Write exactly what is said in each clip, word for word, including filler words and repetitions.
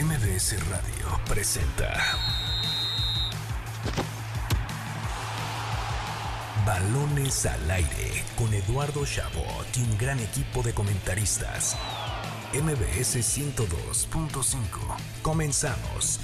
M V S Radio presenta Balones al Aire con Eduardo Chabot y un gran equipo de comentaristas. M V S ciento dos punto cinco. Comenzamos.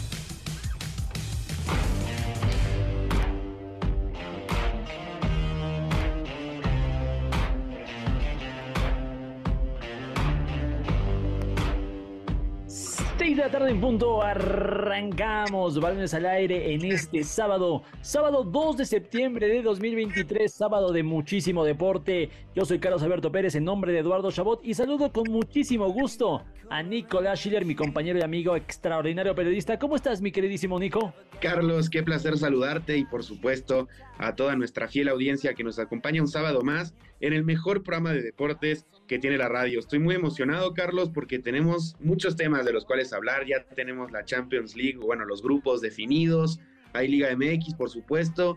Tarde en punto, arrancamos Balones al Aire en este sábado, sábado dos de septiembre de dos mil veintitrés, sábado de muchísimo deporte. Yo soy Carlos Alberto Pérez en nombre de Eduardo Chabot y saludo con muchísimo gusto a Nicolás Schiller, mi compañero y amigo, extraordinario periodista. ¿Cómo estás, mi queridísimo Nico? Carlos, qué placer saludarte y por supuesto a toda nuestra fiel audiencia que nos acompaña un sábado más en el mejor programa de deportes que tiene la radio. Estoy muy emocionado, Carlos, porque tenemos muchos temas de los cuales hablar. Ya tenemos la Champions League, bueno, los grupos definidos, hay Liga M X, por supuesto,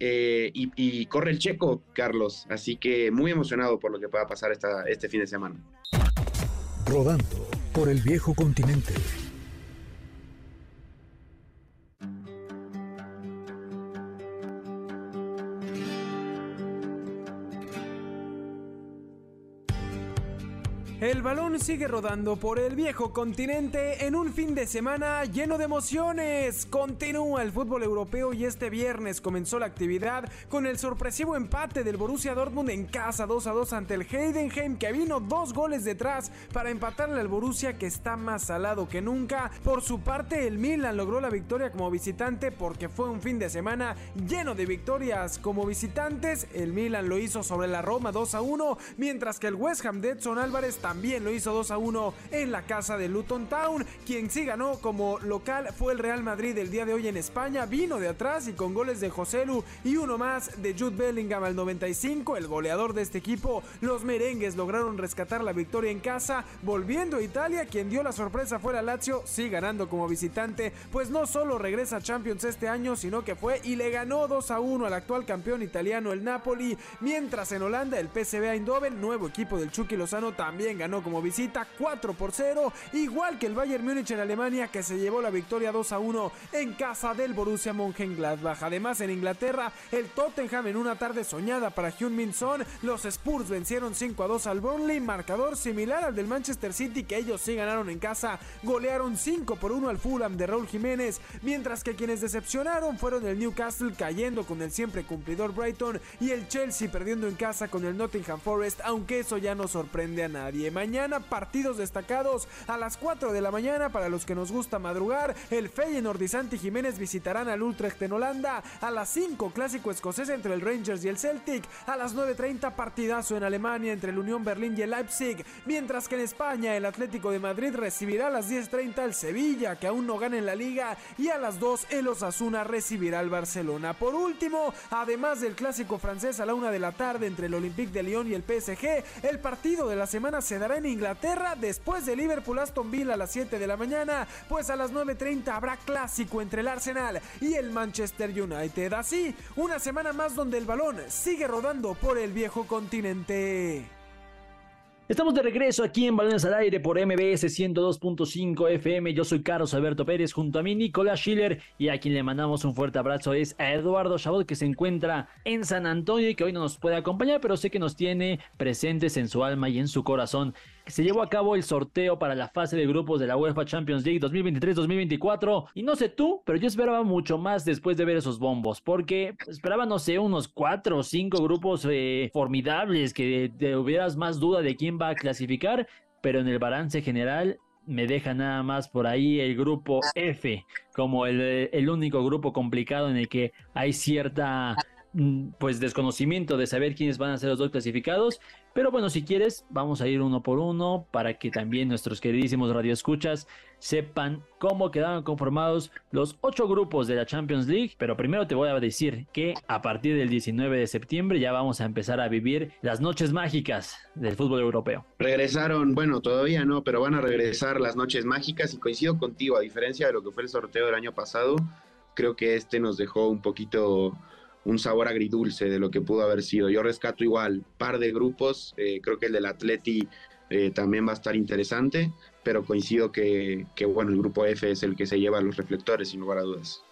eh, y, y corre el checo, Carlos. Así que muy emocionado por lo que pueda pasar esta, este fin de semana. Rodando por el viejo continente. El balón sigue rodando por el viejo continente en un fin de semana lleno de emociones. Continúa el fútbol europeo y este viernes comenzó la actividad con el sorpresivo empate del Borussia Dortmund en casa dos a dos ante el Heidenheim, que vino dos goles detrás para empatarle al Borussia, que está más salado que nunca. Por su parte, el Milan logró la victoria como visitante, porque fue un fin de semana lleno de victorias como visitantes. El Milan lo hizo sobre la Roma dos a uno, mientras que el West Ham de Edson Álvarez también También lo hizo dos a uno en la casa de Luton Town. Quien sí ganó como local fue el Real Madrid el día de hoy en España. Vino de atrás y con goles de Joselu y uno más de Jude Bellingham al noventa y cinco, el goleador de este equipo. Los merengues lograron rescatar la victoria en casa. Volviendo a Italia, quien dio la sorpresa fue la Lazio, sí ganando como visitante, pues no solo regresa a Champions este año, sino que fue y le ganó dos a uno al actual campeón italiano, el Napoli. Mientras en Holanda, el P S V Eindhoven, nuevo equipo del Chucky Lozano, también ganó ganó como visita cuatro por cero, igual que el Bayern Múnich en Alemania, que se llevó la victoria dos a uno en casa del Borussia Mönchengladbach. Además, en Inglaterra, el Tottenham en una tarde soñada para Heung-min Son. Los Spurs vencieron cinco a dos al Burnley, marcador similar al del Manchester City, que ellos sí ganaron en casa, golearon cinco por uno al Fulham de Raúl Jiménez, mientras que quienes decepcionaron fueron el Newcastle, cayendo con el siempre cumplidor Brighton, y el Chelsea perdiendo en casa con el Nottingham Forest, aunque eso ya no sorprende a nadie. Mañana, partidos destacados a las cuatro de la mañana para los que nos gusta madrugar. El Feyenoord y Santi Jiménez visitarán al Utrecht en Holanda. A las cinco, clásico escocés entre el Rangers y el Celtic. A las nueve treinta, partidazo en Alemania entre el Unión Berlín y el Leipzig. Mientras que en España, el Atlético de Madrid recibirá a las diez treinta al Sevilla, que aún no gana en la Liga. Y a las dos, el Osasuna recibirá al Barcelona. Por último, además del clásico francés a la una de la tarde entre el Olympique de Lyon y el P S G, el partido de la semana se da en Inglaterra, después de Liverpool Aston Villa a las siete de la mañana, pues a las nueve treinta habrá clásico entre el Arsenal y el Manchester United. Así, una semana más donde el balón sigue rodando por el viejo continente. Estamos de regreso aquí en Balones al Aire por M V S ciento dos punto cinco F M. Yo soy Carlos Alberto Pérez, junto a mí Nicolás Schiller, y a quien le mandamos un fuerte abrazo es a Eduardo Chabot, que se encuentra en San Antonio y que hoy no nos puede acompañar, pero sé que nos tiene presentes en su alma y en su corazón. Se llevó a cabo el sorteo para la fase de grupos de la UEFA Champions League dos mil veintitrés dos mil veinticuatro, y no sé tú, pero yo esperaba mucho más después de ver esos bombos, porque esperaba, no sé, unos cuatro o cinco grupos eh, formidables, que te hubieras más duda de quién va a clasificar, pero en el balance general me deja nada más por ahí el grupo F como el, el único grupo complicado en el que hay cierta, pues, desconocimiento de saber quiénes van a ser los dos clasificados. Pero bueno, si quieres, vamos a ir uno por uno para que también nuestros queridísimos radioescuchas sepan cómo quedaron conformados los ocho grupos de la Champions League. Pero primero te voy a decir que a partir del diecinueve de septiembre ya vamos a empezar a vivir las noches mágicas del fútbol europeo. Regresaron, bueno, todavía no, pero van a regresar las noches mágicas, y coincido contigo, a diferencia de lo que fue el sorteo del año pasado, creo que este nos dejó un poquito un sabor agridulce de lo que pudo haber sido. Yo rescato igual par de grupos, eh, creo que el del Atleti eh, también va a estar interesante, pero coincido que, que bueno, el grupo F es el que se lleva los reflectores, sin lugar a dudas.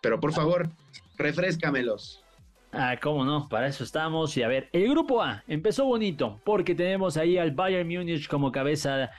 Pero por favor, refréscamelos. Ah, cómo no, para eso estamos. Y a ver, el grupo A empezó bonito, porque tenemos ahí al Bayern Múnich como cabeza,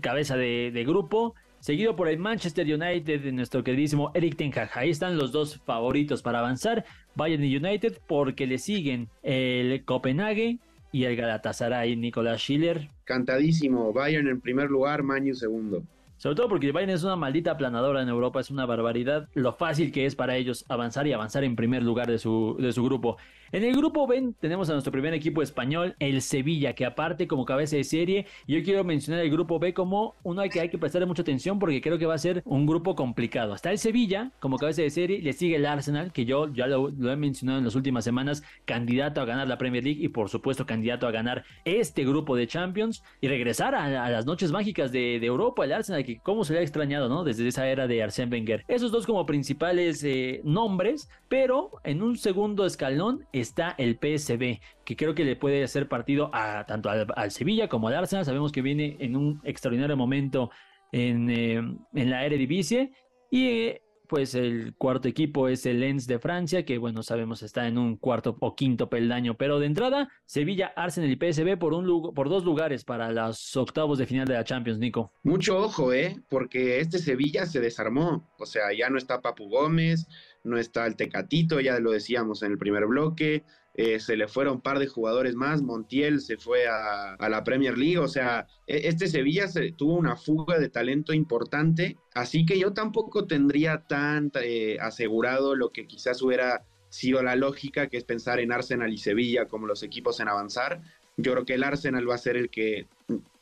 cabeza de, de grupo, seguido por el Manchester United de nuestro queridísimo Erik ten Hag. Ahí están los dos favoritos para avanzar, Bayern y United, porque le siguen el Copenhague y el Galatasaray, Nicolás Schiller. Cantadísimo, Bayern en primer lugar, Man U segundo. Sobre todo porque el Bayern es una maldita aplanadora en Europa, es una barbaridad lo fácil que es para ellos avanzar y avanzar en primer lugar de su, de su grupo. En el grupo B tenemos a nuestro primer equipo español, el Sevilla, que aparte como cabeza de serie, yo quiero mencionar el grupo B como uno al que hay que prestarle mucha atención porque creo que va a ser un grupo complicado. Está el Sevilla como cabeza de serie, le sigue el Arsenal, que yo ya lo, lo he mencionado en las últimas semanas, candidato a ganar la Premier League y por supuesto candidato a ganar este grupo de Champions y regresar a, a las noches mágicas de, de Europa, el Arsenal, que cómo se le ha extrañado, ¿no? Desde esa era de Arsène Wenger. Esos dos como principales eh, nombres, pero en un segundo escalón está el P S V, que creo que le puede hacer partido a, tanto al, al Sevilla como al Arsenal. Sabemos que viene en un extraordinario momento en, eh, en la Eredivisie y eh, pues el cuarto equipo es el Lens de Francia, que bueno, sabemos está en un cuarto o quinto peldaño, pero de entrada Sevilla, Arsenal y P S V por, un, por dos lugares para los octavos de final de la Champions, Nico. Mucho ojo, eh, porque este Sevilla se desarmó, o sea, ya no está Papu Gómez, no está el Tecatito, ya lo decíamos en el primer bloque, eh, se le fueron un par de jugadores más, Montiel se fue a, a la Premier League, o sea, este Sevilla se, tuvo una fuga de talento importante, así que yo tampoco tendría tan eh, asegurado lo que quizás hubiera sido la lógica, que es pensar en Arsenal y Sevilla como los equipos en avanzar. Yo creo que el Arsenal va a ser el que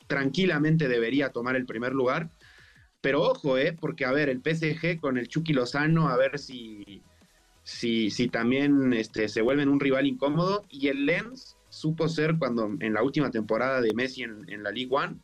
tranquilamente debería tomar el primer lugar. Pero ojo, eh, porque a ver, el P S G con el Chucky Lozano, a ver si, si, si también este, se vuelven un rival incómodo. Y el Lens supo ser, cuando en la última temporada de Messi en, en la Ligue uno,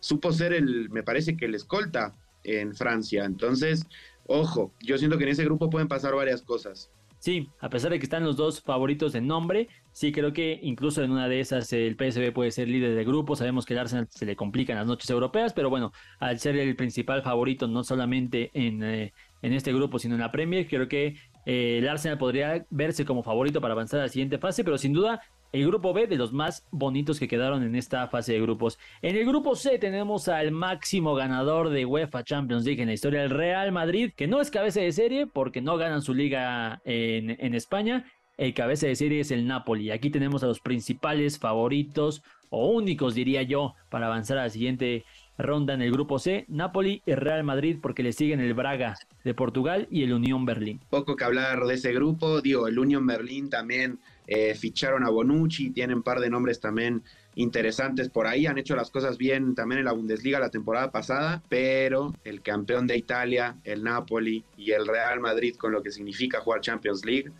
supo ser el, me parece que el escolta en Francia. Entonces, ojo, yo siento que en ese grupo pueden pasar varias cosas. Sí, a pesar de que están los dos favoritos en nombre, sí creo que incluso en una de esas el P S V puede ser líder de grupo. Sabemos que el Arsenal se le complican las noches europeas, pero bueno, al ser el principal favorito no solamente en, eh, en este grupo, sino en la Premier, creo que eh, el Arsenal podría verse como favorito para avanzar a la siguiente fase, pero sin duda el grupo B de los más bonitos que quedaron en esta fase de grupos. En el grupo C tenemos al máximo ganador de UEFA Champions League en la historia, el Real Madrid, que no es cabeza de serie porque no ganan su liga en, en España. El cabeza de serie es el Napoli. Aquí tenemos a los principales favoritos o únicos, diría yo, para avanzar a la siguiente ronda en el grupo C, Napoli y Real Madrid, porque le siguen el Braga de Portugal y el Unión Berlín. Poco que hablar de ese grupo, digo, el Unión Berlín también eh, ficharon a Bonucci, tienen un par de nombres también interesantes por ahí, han hecho las cosas bien también en la Bundesliga la temporada pasada, pero el campeón de Italia, el Napoli y el Real Madrid, con lo que significa jugar Champions League,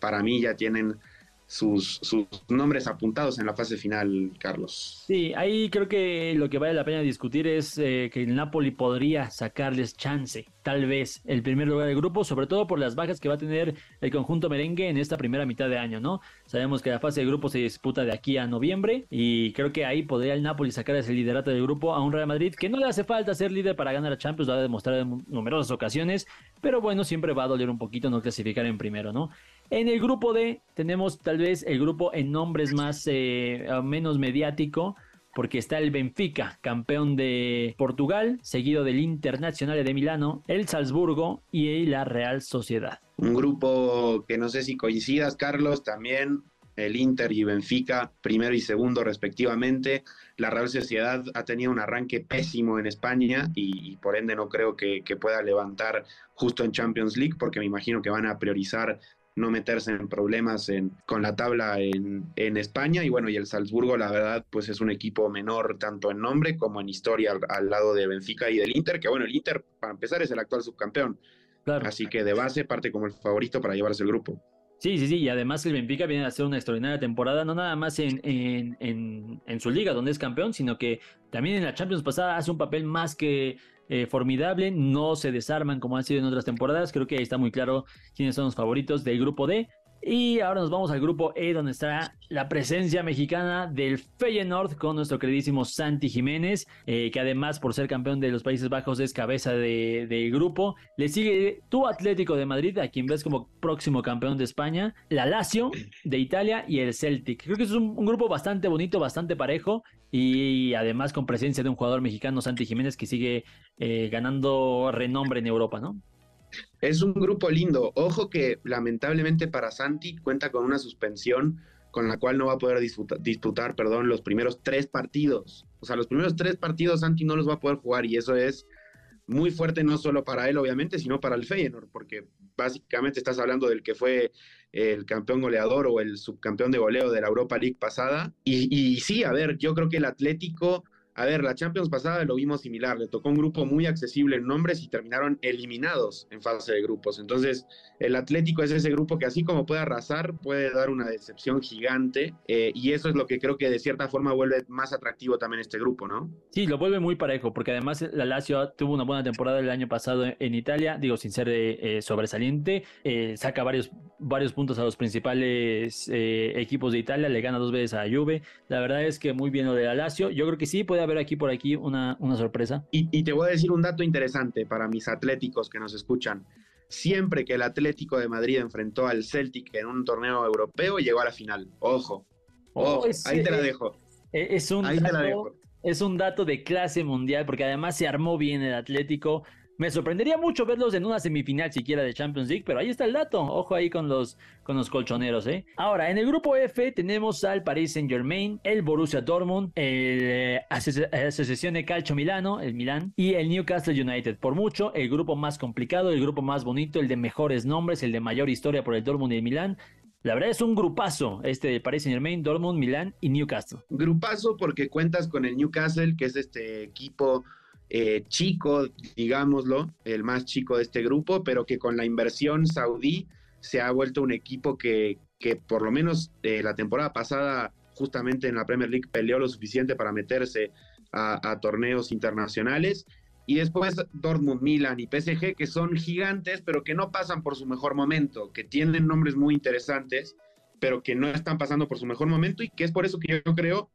para mí ya tienen Sus, sus nombres apuntados en la fase final, Carlos. Sí, ahí creo que lo que vale la pena discutir es eh, que el Napoli podría sacarles chance, tal vez, el primer lugar del grupo, sobre todo por las bajas que va a tener el conjunto merengue en esta primera mitad de año, ¿no? Sabemos que la fase de grupo se disputa de aquí a noviembre y creo que ahí podría el Napoli sacar ese liderato del grupo a un Real Madrid que no le hace falta ser líder para ganar a Champions, lo ha demostrado en numerosas ocasiones, pero bueno, siempre va a doler un poquito no clasificar en primero, ¿no? En el grupo D tenemos tal vez el grupo en nombres más eh, menos mediático, porque está el Benfica, campeón de Portugal, seguido del Internazionale de Milano, el Salzburgo y la Real Sociedad. Un grupo que no sé si coincidas, Carlos, también el Inter y Benfica, primero y segundo respectivamente. La Real Sociedad ha tenido un arranque pésimo en España y, y por ende no creo que, que pueda levantar justo en Champions League, porque me imagino que van a priorizar no meterse en problemas en, con la tabla en, en España. Y bueno, y el Salzburgo, la verdad, pues es un equipo menor tanto en nombre como en historia al, al lado de Benfica y del Inter, que bueno, el Inter, para empezar, es el actual subcampeón. Claro. Así que de base parte como el favorito para llevarse el grupo. Sí, sí, sí, y además el Benfica viene a hacer una extraordinaria temporada, no nada más en, en, en, en su liga donde es campeón, sino que también en la Champions pasada hace un papel más que eh, formidable, no se desarman como han sido en otras temporadas. Creo que ahí está muy claro quiénes son los favoritos del grupo D. Y ahora nos vamos al grupo E, donde está la presencia mexicana del Feyenoord con nuestro queridísimo Santi Jiménez, eh, que además por ser campeón de los Países Bajos es cabeza de, de grupo. Le sigue tu Atlético de Madrid, a quien ves como próximo campeón de España, la Lazio de Italia y el Celtic. Creo que es un, un grupo bastante bonito, bastante parejo, y además con presencia de un jugador mexicano, Santi Jiménez, que sigue eh, ganando renombre en Europa, ¿no? Es un grupo lindo. Ojo que lamentablemente para Santi cuenta con una suspensión con la cual no va a poder disputa, disputar perdón, los primeros tres partidos. O sea, los primeros tres partidos Santi no los va a poder jugar, y eso es muy fuerte, no solo para él obviamente, sino para el Feyenoord, porque básicamente estás hablando del que fue el campeón goleador o el subcampeón de goleo de la Europa League pasada. Y, y sí, a ver, yo creo que el Atlético... A ver, la Champions pasada lo vimos similar, le tocó un grupo muy accesible en nombres y terminaron eliminados en fase de grupos. Entonces, el Atlético es ese grupo que así como puede arrasar, puede dar una decepción gigante, eh, y eso es lo que creo que de cierta forma vuelve más atractivo también este grupo, ¿no? Sí, lo vuelve muy parejo, porque además la Lazio tuvo una buena temporada el año pasado en Italia, digo, sin ser eh, sobresaliente, eh, saca varios, varios puntos a los principales eh, equipos de Italia, le gana dos veces a Juve. La verdad es que muy bien lo de la Lazio, yo creo que sí puede haber ver aquí por aquí una, una sorpresa. Y, y te voy a decir un dato interesante para mis atléticos que nos escuchan. Siempre que el Atlético de Madrid enfrentó al Celtic en un torneo europeo, llegó a la final. Ojo, ojo, oh, es, ahí te la dejo. Es, es un ahí dato, te la dejo. Es un dato de clase mundial, porque además se armó bien el Atlético. Me sorprendería mucho verlos en una semifinal siquiera de Champions League, pero ahí está el dato. Ojo ahí con los, con los colchoneros, ¿eh? Ahora, en el grupo F tenemos al Paris Saint-Germain, el Borussia Dortmund, el eh, Associazione Calcio Milano, el Milán, y el Newcastle United. Por mucho, el grupo más complicado, el grupo más bonito, el de mejores nombres, el de mayor historia por el Dortmund y el Milán. La verdad es un grupazo este de Paris Saint-Germain, Dortmund, Milán y Newcastle. Grupazo porque cuentas con el Newcastle, que es este equipo... Eh, chico, digámoslo, el más chico de este grupo, pero que con la inversión saudí se ha vuelto un equipo que, que por lo menos eh, la temporada pasada justamente en la Premier League peleó lo suficiente para meterse a, a torneos internacionales. Y después Dortmund, Milan y P S G, que son gigantes pero que no pasan por su mejor momento, que tienen nombres muy interesantes pero que no están pasando por su mejor momento, y que es por eso que yo creo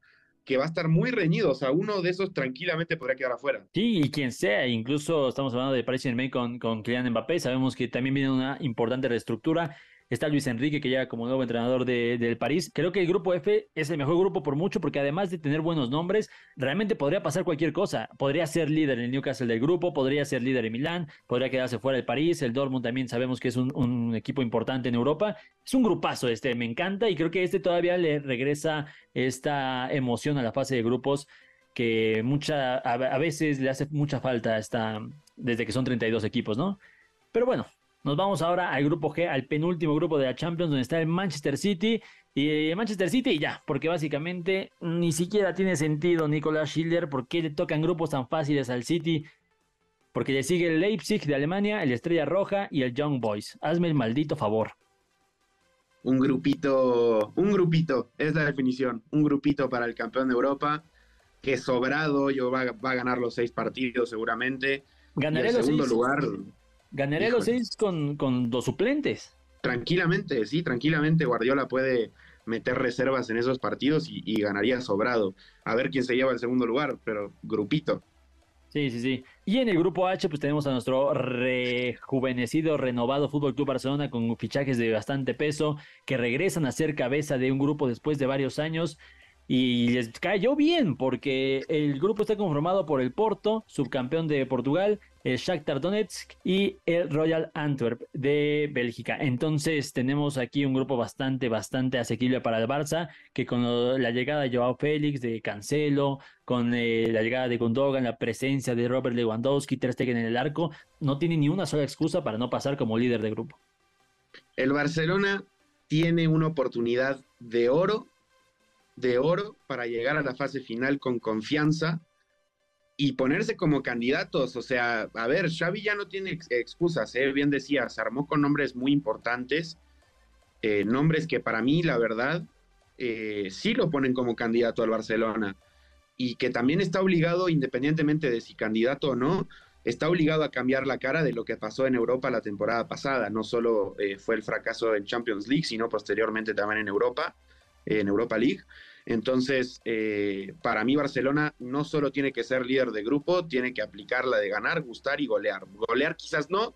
que va a estar muy reñido. O sea, uno de esos tranquilamente podría quedar afuera. Sí, y quien sea, incluso estamos hablando de Paris Saint-Germain con, con Kylian Mbappé, sabemos que también viene una importante reestructura. Está Luis Enrique, que llega como nuevo entrenador de, del París. Creo que el grupo F es el mejor grupo por mucho, porque además de tener buenos nombres, realmente podría pasar cualquier cosa. Podría ser líder en el Newcastle del grupo, podría ser líder en Milán, podría quedarse fuera el París. El Dortmund también sabemos que es un, un equipo importante en Europa. Es un grupazo este, me encanta, y creo que este todavía le regresa esta emoción a la fase de grupos que mucha, a, a veces le hace mucha falta hasta, desde que son treinta y dos equipos, ¿no? Pero bueno. Nos vamos ahora al grupo G, al penúltimo grupo de la Champions, donde está el Manchester City. Y eh, Manchester City y ya, porque básicamente ni siquiera tiene sentido Nicolás Schiller. ¿Por qué le tocan grupos tan fáciles al City? Porque le sigue el Leipzig de Alemania, el Estrella Roja y el Young Boys. Hazme el maldito favor. Un grupito, un grupito, es la definición. Un grupito para el campeón de Europa, que sobrado yo va, va a ganar los seis partidos seguramente. Ganaré los segundo seis. Lugar... Ganaré Híjole. Los seis con, con dos suplentes. Tranquilamente, sí, tranquilamente Guardiola puede meter reservas en esos partidos y, y ganaría sobrado. A ver quién se lleva el segundo lugar, pero grupito. Sí, sí, sí. Y en el grupo H pues tenemos a nuestro rejuvenecido, renovado Fútbol Club Barcelona, con fichajes de bastante peso, que regresan a ser cabeza de un grupo después de varios años. Y les cayó bien, porque el grupo está conformado por el Porto, subcampeón de Portugal, el Shakhtar Donetsk y el Royal Antwerp de Bélgica. Entonces tenemos aquí un grupo bastante, bastante asequible para el Barça, que con lo, la llegada de Joao Félix, de Cancelo, con eh, la llegada de Gundogan, la presencia de Robert Lewandowski, Ter Stegen en el arco, no tiene ni una sola excusa para no pasar como líder de grupo. El Barcelona tiene una oportunidad de oro de oro para llegar a la fase final con confianza y ponerse como candidatos. O sea, a ver, Xavi ya no tiene ex excusas, ¿eh? Bien decía, se armó con nombres muy importantes, eh, nombres que para mí, la verdad, eh, sí lo ponen como candidato al Barcelona, y que también está obligado, independientemente de si candidato o no, está obligado a cambiar la cara de lo que pasó en Europa la temporada pasada. No solo eh, fue el fracaso en Champions League, sino posteriormente también en Europa, eh, en Europa League. Entonces, eh, para mí Barcelona no solo tiene que ser líder de grupo, tiene que aplicar la de ganar, gustar y golear. Golear quizás no,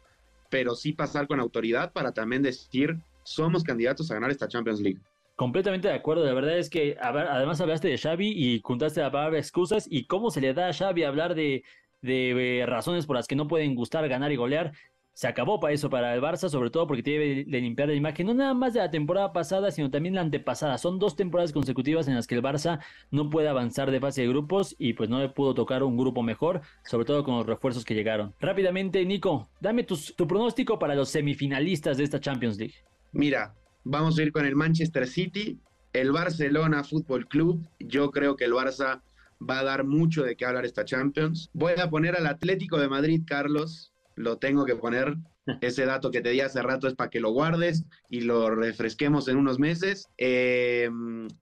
pero sí pasar con autoridad para también decir, somos candidatos a ganar esta Champions League. Completamente de acuerdo, la verdad es que además hablaste de Xavi y juntaste la palabra excusas, y cómo se le da a Xavi hablar de, de eh, razones por las que no pueden gustar, ganar y golear. Se acabó para eso, para el Barça, sobre todo porque tiene que limpiar la imagen, no nada más de la temporada pasada, sino también la antepasada. Son dos temporadas consecutivas en las que el Barça no puede avanzar de fase de grupos y pues no le pudo tocar un grupo mejor, sobre todo con los refuerzos que llegaron. Rápidamente, Nico, dame tus, tu pronóstico para los semifinalistas de esta Champions League. Mira, vamos a ir con el Manchester City, el Barcelona Fútbol Club. Yo creo que el Barça va a dar mucho de qué hablar esta Champions. Voy a poner al Atlético de Madrid, Carlos. Lo tengo que poner, ese dato que te di hace rato es para que lo guardes y lo refresquemos en unos meses. Eh,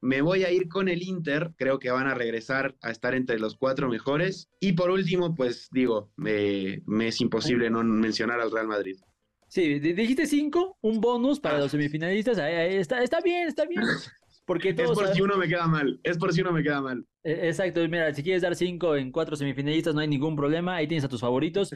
me voy a ir con el Inter, creo que van a regresar a estar entre los cuatro mejores. Y por último, pues digo, eh, me es imposible no mencionar al Real Madrid. Sí, dijiste cinco, un bonus para ah. los semifinalistas, ahí está, está bien, está bien. Porque todos es por saben... si uno me queda mal, es por si uno me queda mal. Exacto, mira, si quieres dar cinco en cuatro semifinalistas no hay ningún problema, ahí tienes a tus favoritos.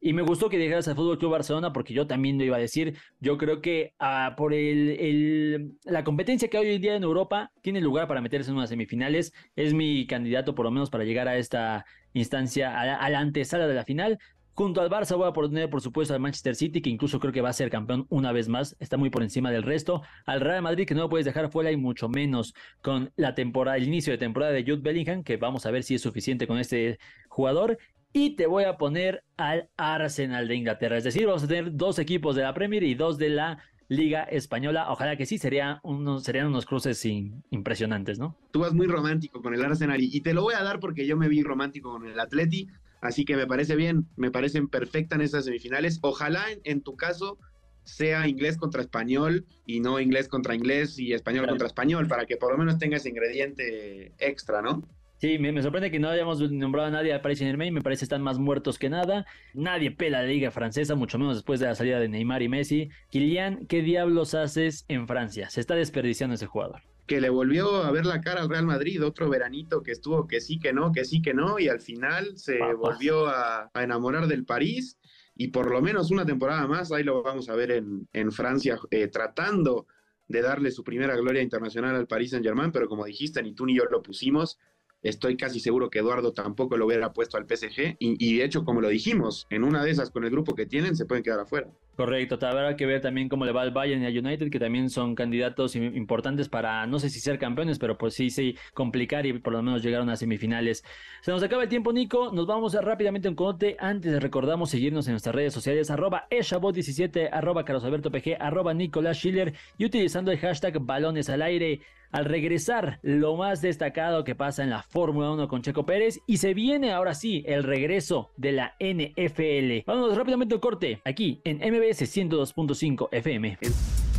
Y me gustó que dejaras al Fútbol Club Barcelona porque yo también lo iba a decir. Yo creo que uh, por el, el, la competencia que hay hoy en día en Europa tiene lugar para meterse en unas semifinales. Es mi candidato por lo menos para llegar a esta instancia, a la, a la antesala de la final. Junto al Barça voy a poner, por supuesto, al Manchester City, que incluso creo que va a ser campeón una vez más. Está muy por encima del resto. Al Real Madrid, que no lo puedes dejar fuera, y mucho menos con la temporada, el inicio de temporada de Jude Bellingham, que vamos a ver si es suficiente con este jugador. Y te voy a poner al Arsenal de Inglaterra. Es decir, vamos a tener dos equipos de la Premier y dos de la Liga Española. Ojalá que sí, sería unos, serían unos cruces in, impresionantes, ¿no? Tú vas muy romántico con el Arsenal y, y te lo voy a dar porque yo me vi romántico con el Atleti. Así que me parece bien, me parecen perfectas esas semifinales. Ojalá en, en tu caso sea inglés contra español y no inglés contra inglés y español claro. contra español, para que por lo menos tengas ingrediente extra, ¿no? Sí, me, me sorprende que no hayamos nombrado a nadie al Paris Saint-Germain, me parece que están más muertos que nada. Nadie pela la liga francesa, mucho menos después de la salida de Neymar y Messi. Kylian, ¿qué diablos haces en Francia? Se está desperdiciando ese jugador. Que le volvió a ver la cara al Real Madrid, otro veranito que estuvo que sí, que no, que sí, que no, y al final se Papá. volvió a, a enamorar del París, y por lo menos una temporada más, ahí lo vamos a ver en, en Francia, eh, tratando de darle su primera gloria internacional al Paris Saint-Germain, pero como dijiste, ni tú ni yo lo pusimos. Estoy casi seguro que Eduardo tampoco lo hubiera puesto al P S G y, y de hecho, como lo dijimos, en una de esas con el grupo que tienen se pueden quedar afuera. Correcto, habrá que ver también cómo le va al Bayern y al United, que también son candidatos importantes para, no sé si ser campeones, pero pues sí, sí, complicar y por lo menos llegar a unas semifinales. Se nos acaba el tiempo, Nico, nos vamos rápidamente a un corte. Antes recordamos seguirnos en nuestras redes sociales, arroba e chabot diecisiete, arroba carlosalbertopg, arroba Nicolás Schiller y utilizando el hashtag Balones al Aire. Al regresar, lo más destacado que pasa en la Fórmula uno con Checo Pérez, y se viene ahora sí el regreso de la N F L. Vámonos rápidamente al corte, aquí en M V S ciento dos punto cinco F M.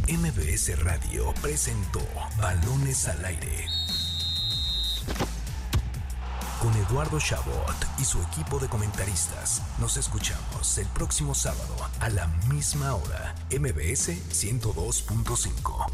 M V S Radio presentó Balones al Aire con Eduardo Chabot y su equipo de comentaristas. Nos escuchamos el próximo sábado a la misma hora. M V S ciento dos punto cinco.